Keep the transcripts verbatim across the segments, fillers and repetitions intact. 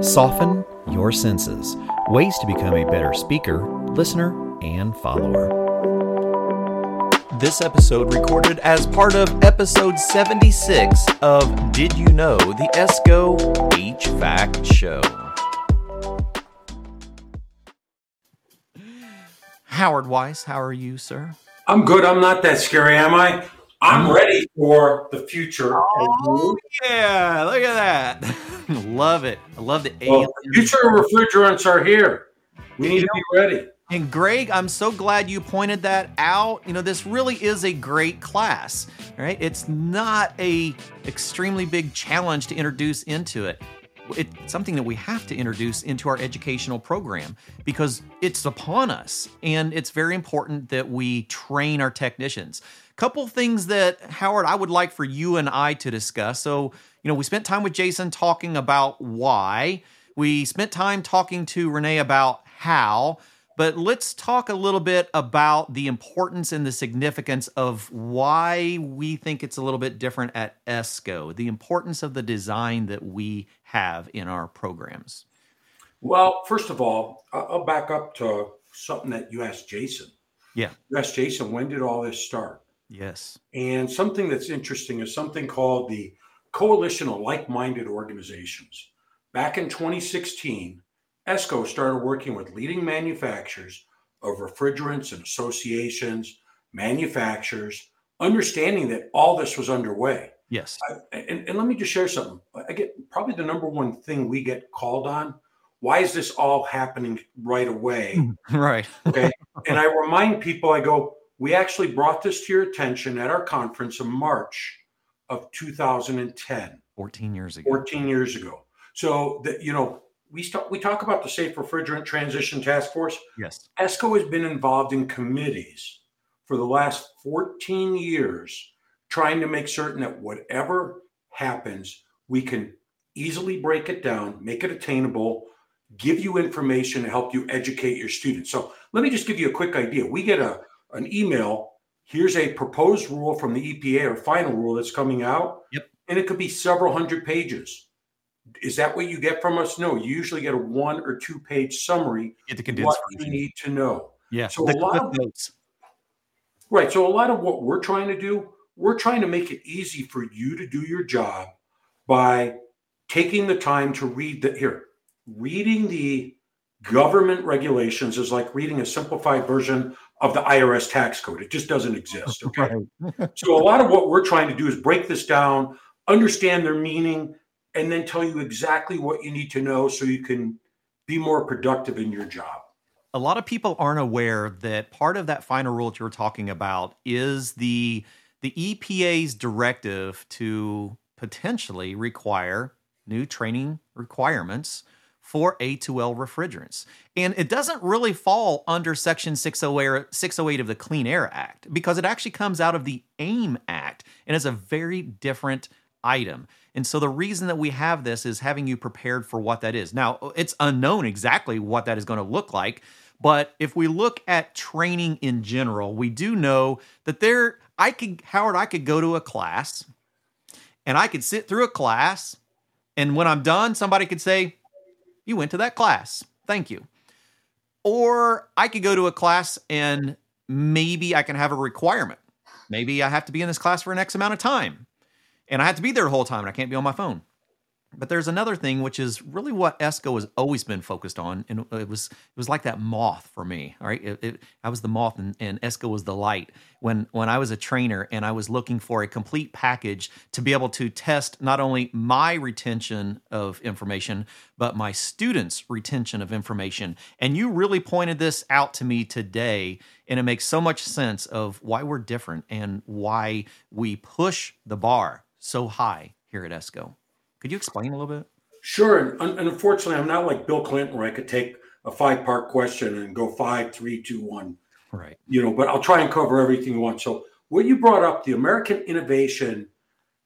Soften your senses. Ways to become a better speaker, listener, and follower. This episode recorded as part of episode seventy-six of Did You Know the ESCO Beach Fact Show. Howard Weiss, how are you, sir? I'm good. I'm not that scary, am I? I'm ready for the future. Oh, yeah. Look at that. Love it. I love the well, future refrigerants are here. We need you to be ready. And Greg, I'm so glad you pointed that out. You know, this really is a great class, right? It's not a extremely big challenge to introduce into it. It's something that we have to introduce into our educational program because it's upon us, and it's very important that we train our technicians. Couple things that, Howard, I would like for you and I to discuss. So, you know, we spent time with Jason talking about why. We spent time talking to Renee about how. But let's talk a little bit about the importance and the significance of why we think it's a little bit different at ESCO, the importance of the design that we have in our programs. Well, first of all, I'll back up to something that you asked Jason. Yeah. You asked Jason, when did all this start? Yes. And something that's interesting is something called the Coalition of Like-minded Organizations. Back in twenty sixteen, ESCO started working with leading manufacturers of refrigerants and associations, manufacturers, understanding that all this was underway. Yes. I, and, and let me just share something. I get probably the number one thing we get called on. Why is this all happening right away? Right. Okay. And I remind people, I go, we actually brought this to your attention at our conference in March of two thousand ten. fourteen years ago. fourteen years ago. So, that you know, We, st- we talk about the Safe Refrigerant Transition Task Force. Yes. ESCO has been involved in committees for the last fourteen years, trying to make certain that whatever happens, we can easily break it down, make it attainable, give you information to help you educate your students. So let me just give you a quick idea. We get a an email. Here's a proposed rule from the E P A or final rule that's coming out. Yep. And it could be several hundred pages. Is that what you get from us? No, you usually get a one or two page summary of what you need to know. Yeah. So a lot of notes. Right. So a lot of what we're trying to do, we're trying to make it easy for you to do your job by taking the time to read the here. Reading the government regulations is like reading a simplified version of the I R S tax code. It just doesn't exist. Okay. So a lot of what we're trying to do is break this down, understand their meaning, and then tell you exactly what you need to know so you can be more productive in your job. A lot of people aren't aware that part of that final rule that you're talking about is the, the E P A's directive to potentially require new training requirements for A two L refrigerants. And it doesn't really fall under Section six oh eight of the Clean Air Act because it actually comes out of the AIM Act and is a very different item. And so the reason that we have this is having you prepared for what that is. Now, it's unknown exactly what that is going to look like, but if we look at training in general, we do know that there, I could, Howard, I could go to a class and I could sit through a class, and when I'm done, somebody could say, you went to that class. Thank you. Or I could go to a class and maybe I can have a requirement. Maybe I have to be in this class for an X amount of time. And I have to be there the whole time, and I can't be on my phone. But there's another thing, which is really what ESCO has always been focused on, and it was it was like that moth for me. All right, it, it, I was the moth, and, and ESCO was the light. When when I was a trainer, and I was looking for a complete package to be able to test not only my retention of information, but my students' retention of information. And you really pointed this out to me today. And it makes so much sense of why we're different and why we push the bar so high here at ESCO. Could you explain a little bit? Sure. And, and unfortunately, I'm not like Bill Clinton where I could take a five-part question and go five, three, two, one. Right. You know, but I'll try and cover everything you want. So what you brought up, the American Innovation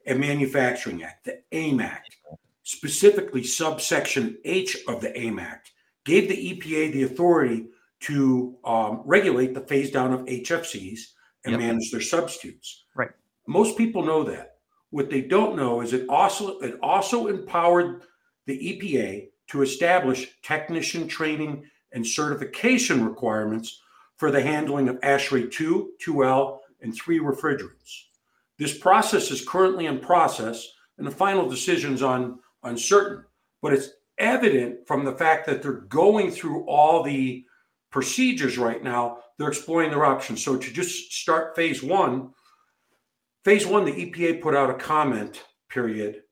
and Manufacturing Act, the AIM Act, specifically subsection H of the AIM Act, gave the E P A the authority to um, regulate the phase down of H F Cs and yep. manage their substitutes. Right. Most people know that. What they don't know is it also it also empowered the E P A to establish technician training and certification requirements for the handling of ASHRAE two, two L, and three refrigerants. This process is currently in process, and the final decision's on uncertain, but it's evident from the fact that they're going through all the procedures right now. They're exploring their options. So to just start phase one, phase one, the E P A put out a comment period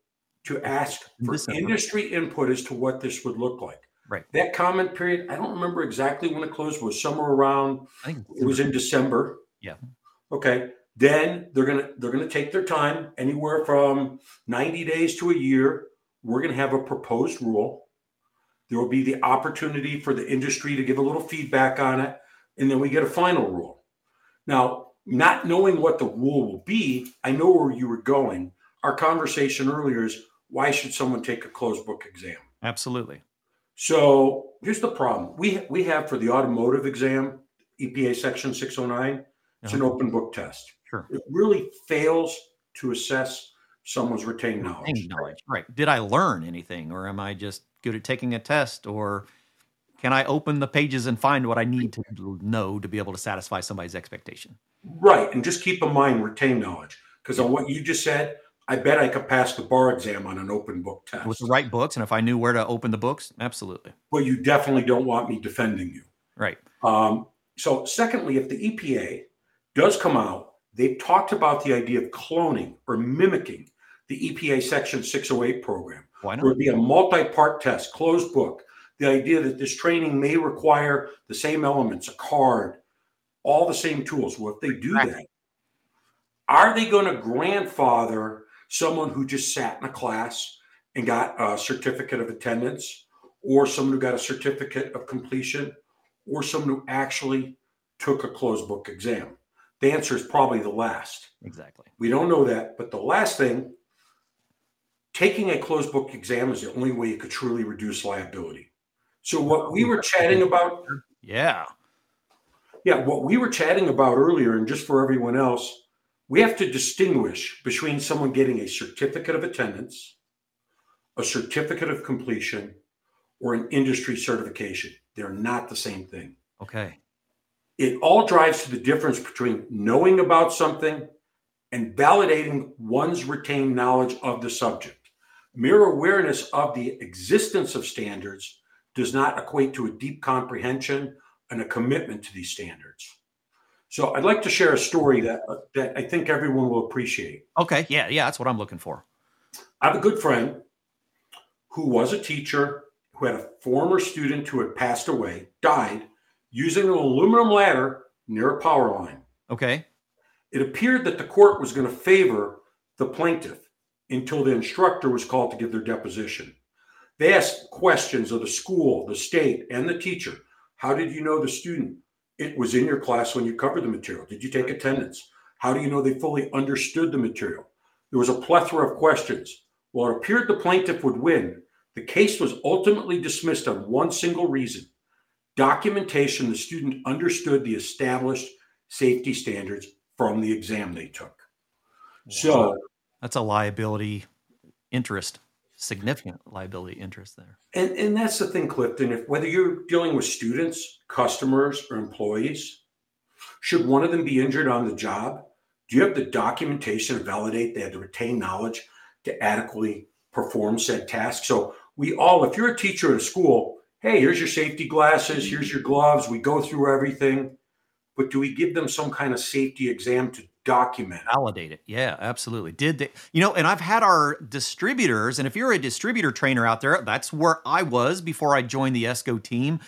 to ask for industry input as to what this would look like. Right. That comment period, I don't remember exactly when it closed, was somewhere around, I think it was in December. Yeah. Okay. Then they're going to, they're going to take their time, anywhere from ninety days to a year. We're going to have a proposed rule. There will be the opportunity for the industry to give a little feedback on it. And then we get a final rule. Now, not knowing what the rule will be, I know where you were going. Our conversation earlier is, why should someone take a closed book exam? Absolutely. So here's the problem. We, we have for the automotive exam, E P A Section six oh nine, it's uh-huh. an open book test. Sure. It really fails to assess someone's retained knowledge. Retained knowledge. Right. Did I learn anything, or am I just good at taking a test, or can I open the pages and find what I need to know to be able to satisfy somebody's expectation? Right. And just keep in mind retained knowledge, because yeah. on what you just said, I bet I could pass the bar exam on an open book test. With the right books, and if I knew where to open the books, absolutely. Well, you definitely don't want me defending you. Right. Um, so secondly, if the E P A does come out, they've talked about the idea of cloning or mimicking the E P A Section six oh eight program. Why not? There would be a multi-part test, closed book. The idea that this training may require the same elements, a card, all the same tools. Well, if they do that, are they going to grandfather someone who just sat in a class and got a certificate of attendance, or someone who got a certificate of completion, or someone who actually took a closed book exam? The answer is probably the last. Exactly. We don't know that, but the last thing, taking a closed book exam is the only way you could truly reduce liability. So what we were chatting about. Yeah. Yeah. What we were chatting about earlier, and just for everyone else, we have to distinguish between someone getting a certificate of attendance, a certificate of completion, or an industry certification. They're not the same thing. Okay. It all drives to the difference between knowing about something and validating one's retained knowledge of the subject. Mere awareness of the existence of standards does not equate to a deep comprehension and a commitment to these standards. So I'd like to share a story that that I think everyone will appreciate. Okay, yeah, yeah, that's what I'm looking for. I have a good friend who was a teacher, who had a former student who had passed away, died, using an aluminum ladder near a power line. Okay. It appeared that the court was going to favor the plaintiff until the instructor was called to give their deposition. They asked questions of the school, the state, and the teacher. How did you know the student? It was in your class when you covered the material. Did you take attendance? How do you know they fully understood the material? There was a plethora of questions. While it appeared the plaintiff would win, the case was ultimately dismissed on one single reason: documentation the student understood the established safety standards from the exam they took. Wow. So that's a liability interest, significant liability interest there. And and that's the thing, Clifton, if whether you're dealing with students, customers, or employees, should one of them be injured on the job, do you have the documentation to validate they had to retain knowledge to adequately perform said task? So we all, if you're a teacher at a school, hey, here's your safety glasses, here's your gloves, we go through everything. But do we give them some kind of safety exam to document? Validate it. Yeah, absolutely. Did they, you know, and I've had our distributors, and if you're a distributor trainer out there, that's where I was before I joined the ESCO team.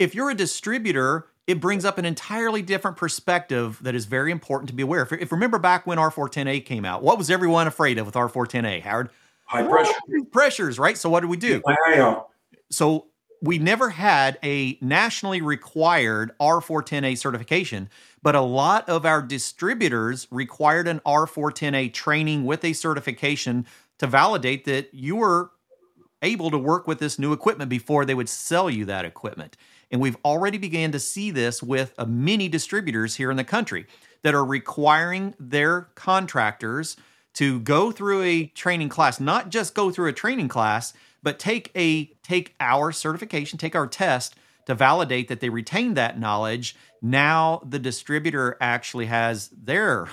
If you're a distributor, it brings up an entirely different perspective that is very important to be aware of. If, if remember back when R four ten A came out, what was everyone afraid of with R four ten A, Howard? High pressure. Oh, pressures, right? So what did we do? Wow. So we never had a nationally required R four ten A certification, but a lot of our distributors required an R four ten A training with a certification to validate that you were able to work with this new equipment before they would sell you that equipment. And we've already began to see this with uh, many distributors here in the country that are requiring their contractors to go through a training class, not just go through a training class, but take a take our certification, take our test to validate that they retain that knowledge. Now the distributor actually has their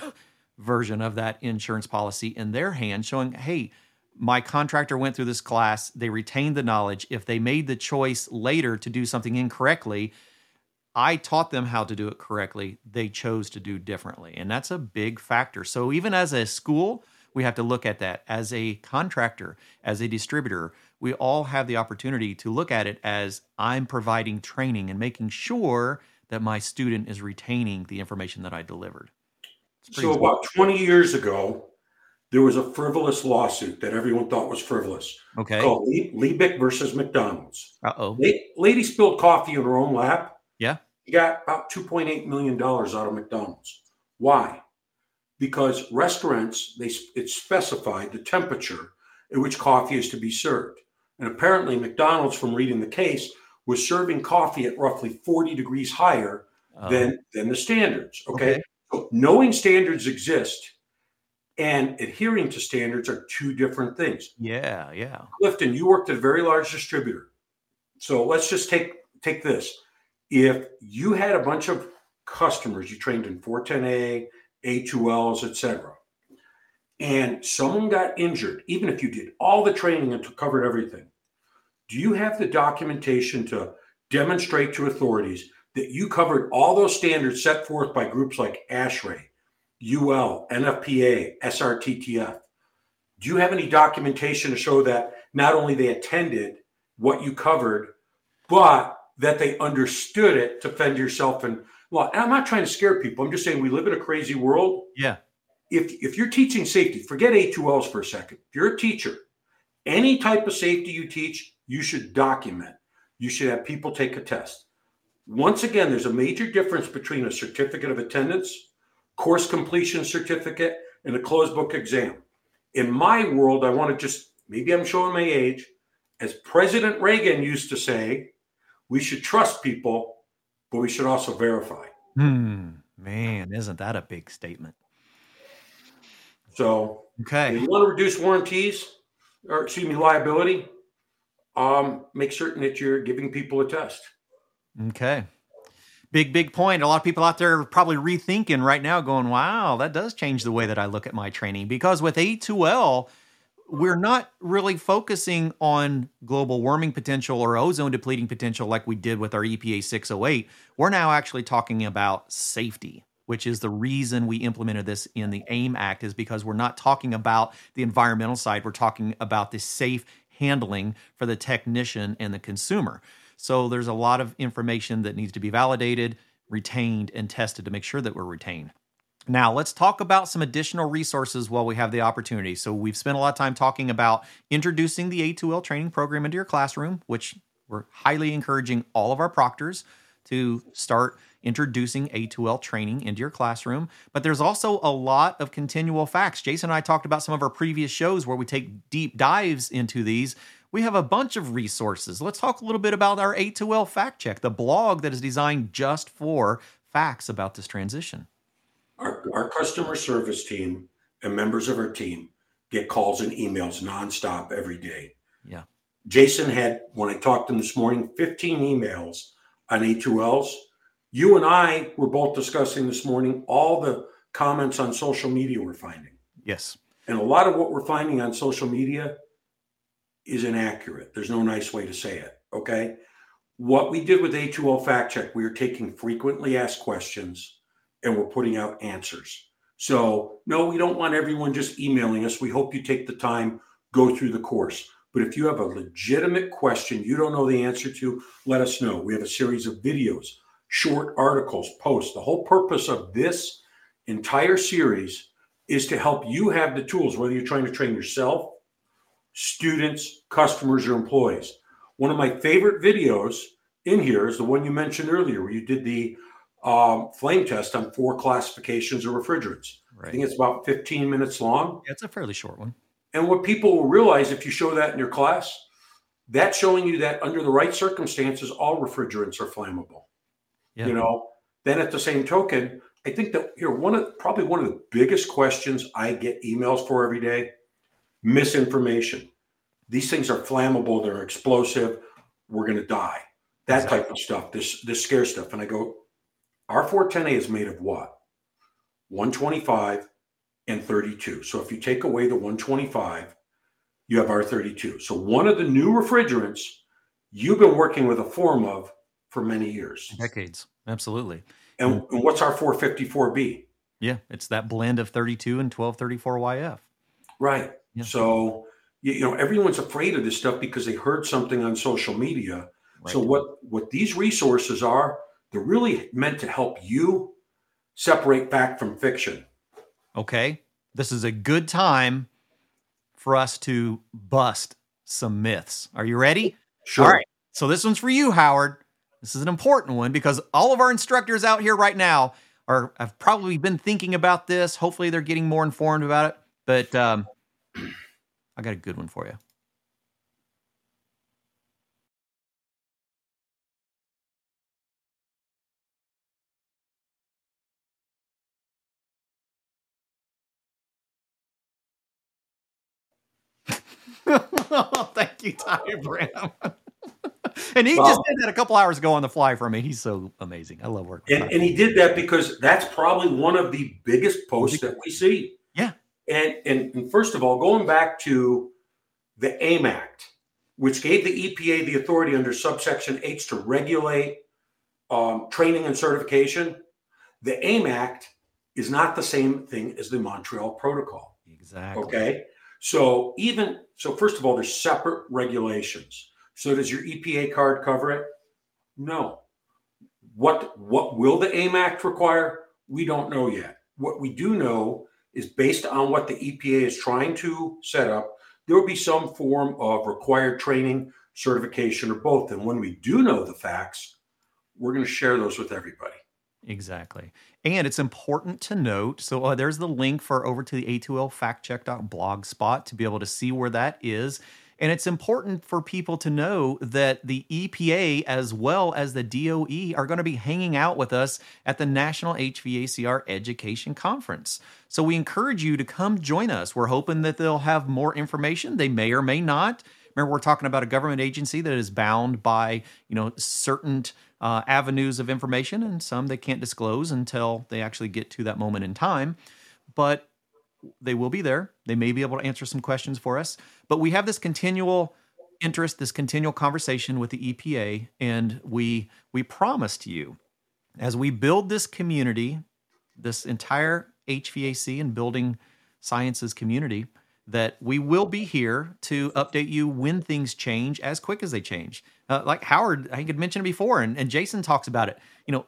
version of that insurance policy in their hand, showing, hey, my contractor went through this class, they retained the knowledge. If they made the choice later to do something incorrectly, I taught them how to do it correctly. They chose to do differently. And that's a big factor. So even as a school, we have to look at that. As a contractor, as a distributor, we all have the opportunity to look at it as I'm providing training and making sure that my student is retaining the information that I delivered. So about twenty years ago, there was a frivolous lawsuit that everyone thought was frivolous. Okay. Called Lie- Liebig versus McDonald's. Uh-oh. La- lady spilled coffee in her own lap. Yeah. She got about two point eight million dollars out of McDonald's. Why? Because restaurants, they it specified the temperature at which coffee is to be served. And apparently McDonald's, from reading the case, was serving coffee at roughly forty degrees higher uh-huh. than, than the standards. Okay. okay. So knowing standards exist and adhering to standards are two different things. Yeah, yeah. Clifton, you worked at a very large distributor. So let's just take take this. If you had a bunch of customers, you trained in four ten A, A two Ls, et cetera, and someone got injured, even if you did all the training and covered everything, do you have the documentation to demonstrate to authorities that you covered all those standards set forth by groups like ASHRAE, U L, N F P A, S R T T F? Do you have any documentation to show that not only they attended what you covered, but that they understood it to fend yourself and well, I'm not trying to scare people. I'm just saying we live in a crazy world. Yeah. If if you're teaching safety, forget A two Ls for a second. If you're a teacher, any type of safety you teach, you should document. You should have people take a test. Once again, there's a major difference between a certificate of attendance, course completion certificate, and a closed book exam. In my world, I want to just, maybe I'm showing my age, as President Reagan used to say, we should trust people, but we should also verify. Hmm, man, isn't that a big statement? So, okay, if you want to reduce warranties, or excuse me, liability, um, make certain that you're giving people a test. Okay. Big, big point. A lot of people out there are probably rethinking right now going, wow, that does change the way that I look at my training. Because with A two L, we're not really focusing on global warming potential or ozone depleting potential like we did with our E P A six oh eight. We're now actually talking about safety, which is the reason we implemented this in the AIM Act, is because we're not talking about the environmental side. We're talking about the safe handling for the technician and the consumer. So there's a lot of information that needs to be validated, retained, and tested to make sure that we're retained. Now, let's talk about some additional resources while we have the opportunity. So we've spent a lot of time talking about introducing the A two L training program into your classroom, which we're highly encouraging all of our proctors to start introducing A two L training into your classroom. But there's also a lot of continual facts. Jason and I talked about some of our previous shows where we take deep dives into these. We have a bunch of resources. Let's talk a little bit about our A two L Fact Check, the blog that is designed just for facts about this transition. Our, our customer service team and members of our team get calls and emails nonstop every day. Yeah. Jason had, when I talked to him this morning, fifteen emails on A two Ls. You and I were both discussing this morning all the comments on social media we're finding. Yes. And a lot of what we're finding on social media is inaccurate. There's no nice way to say it, okay? What we did with A two L Fact Check, we are taking frequently asked questions and we're putting out answers. So no, we don't want everyone just emailing us. We hope you take the time, go through the course. But if you have a legitimate question you don't know the answer to, let us know. We have a series of videos, short articles, posts. The whole purpose of this entire series is to help you have the tools, whether you're trying to train yourself, students, customers, or employees. One of my favorite videos in here is the one you mentioned earlier, where you did the Um, flame test on four classifications of refrigerants. Right. I think it's about fifteen minutes long. Yeah, it's a fairly short one. And what people will realize if you show that in your class, that's showing you that under the right circumstances, all refrigerants are flammable. Yeah. You know, then at the same token, I think that here one of probably one of the biggest questions I get emails for every day, misinformation. these things are flammable, they're explosive, we're going to die. That exactly. type of stuff, this this scare stuff. And I go, R four ten A is made of what? one twenty-five and thirty-two. So if you take away the one twenty-five, you have R thirty-two. So one of the new refrigerants you've been working with a form of for many years. Decades, absolutely. And, and what's R four fifty-four B? Yeah, it's that blend of thirty-two and twelve thirty-four Y F. Right. Yeah. So, you, you know, everyone's afraid of this stuff because they heard something on social media. Right. So what, what these resources are, they're really meant to help you separate fact from fiction. Okay. This is a good time for us to bust some myths. Are you ready? Sure. All right. So this one's for you, Howard. This is an important one because all of our instructors out here right now are have probably been thinking about this. Hopefully they're getting more informed about it. But um, I got a good one for you. Thank you, Ty Bram. And he well, just did that a couple hours ago on the fly for me. He's so amazing. I love working with him. And he did that because that's probably one of the biggest posts that we see. Yeah. And, and and first of all, going back to the AIM Act, which gave the E P A the authority under subsection H to regulate um, training and certification, the AIM Act is not the same thing as the Montreal Protocol. Exactly. Okay. So even so, first of all, there's separate regulations. So does your E P A card cover it? No. What what will the AIM Act require? We don't know yet. What we do know is based on what the E P A is trying to set up, there will be some form of required training, certification, or both. And when we do know the facts, we're going to share those with everybody. Exactly. And it's important to note, so uh, there's the link for over to the A two L factcheck dot blogspot to be able to see where that is. And it's important for people to know that the E P A as well as the D O E are going to be hanging out with us at the National H V A C R Education Conference. So we encourage you to come join us. We're hoping that they'll have more information. They may or may not. Remember, we're talking about a government agency that is bound by, you know, certain uh, avenues of information, and some they can't disclose until they actually get to that moment in time. But they will be there. They may be able to answer some questions for us. But we have this continual interest, this continual conversation with the E P A, and we we promise to you, as we build this community, this entire H V A C and building sciences community, that we will be here to update you when things change as quick as they change. Uh, like Howard, I think had mentioned before, and, and Jason talks about it. You know,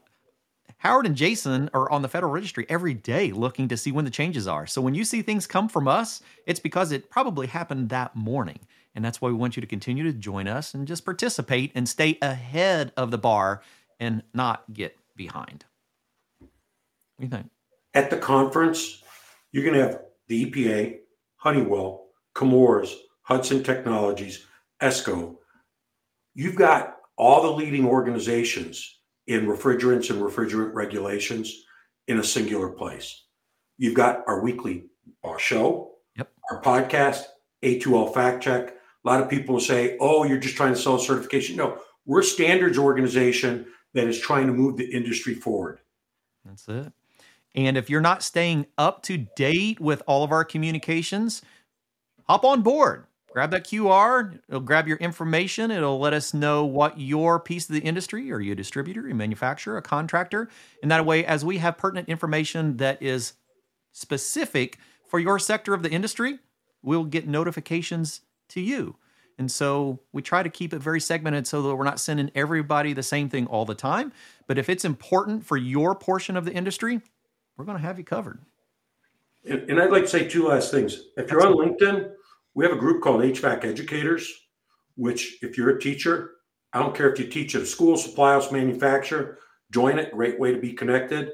Howard and Jason are on the Federal Registry every day looking to see when the changes are. So when you see things come from us, it's because it probably happened that morning. And that's why we want you to continue to join us and just participate and stay ahead of the bar and not get behind. What do you think? At the conference, you're going to have the E P A, Honeywell, Chemours, Hudson Technologies, ESCO. You've got all the leading organizations in refrigerants and refrigerant regulations in a singular place. You've got our weekly our show, yep. our podcast, A two L Fact Check. A lot of people say, oh, you're just trying to sell certification. No, we're a standards organization that is trying to move the industry forward. That's it. And if you're not staying up to date with all of our communications, hop on board. Grab that Q R, it'll grab your information, it'll let us know what your piece of the industry, are you a distributor, a manufacturer, a contractor, and that way as we have pertinent information that is specific for your sector of the industry, we'll get notifications to you. And so we try to keep it very segmented so that we're not sending everybody the same thing all the time, but if it's important for your portion of the industry, we're going to have you covered. And, and I'd like to say two last things. If you're That's on LinkedIn, we have a group called H V A C Educators, which if you're a teacher, I don't care if you teach at a school, supply house, manufacturer, join it. Great way to be connected.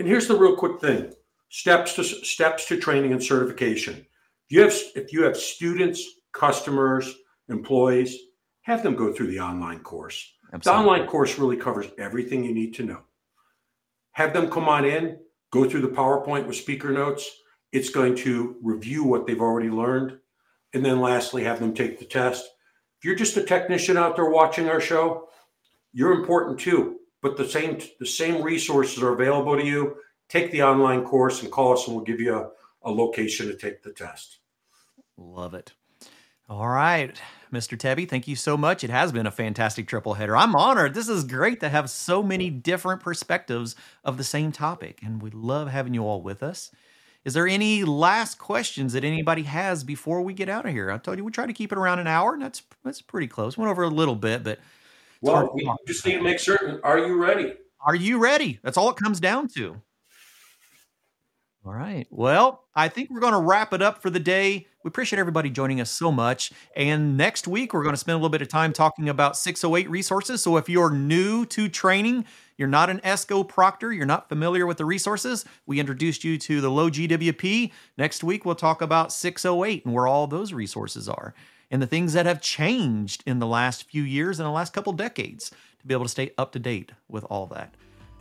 And here's the real quick thing. Steps to steps to training and certification. If you have, if you have students, customers, employees, have them go through the online course. Absolutely. The online course really covers everything you need to know. Have them come on in, go through the PowerPoint with speaker notes. It's going to review what they've already learned. And then lastly, have them take the test. If you're just a technician out there watching our show, you're important too, but the same the same resources are available to you. Take the online course and call us and we'll give you a, a location to take the test. Love it. All right, Mister Tebby, thank you so much. It has been a fantastic triple header. I'm honored. This is great to have so many different perspectives of the same topic, and we love having you all with us. Is there any last questions that anybody has before we get out of here? I told you we try to keep it around an hour, and that's that's pretty close. Went over a little bit, but well, we just need to make certain. Are you ready? Are you ready? That's all it comes down to. All right. Well, I think we're going to wrap it up for the day. We appreciate everybody joining us so much. And next week, we're going to spend a little bit of time talking about six oh eight resources. So if you're new to training, you're not an ESCO proctor, you're not familiar with the resources, we introduced you to the low G W P. Next week, we'll talk about six oh eight and where all those resources are and the things that have changed in the last few years and the last couple decades to be able to stay up to date with all that.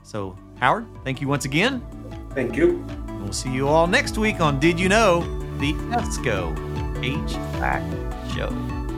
So, Howard, thank you once again. Thank you. We'll see you all next week on Did You Know the ESCO H V A C Show.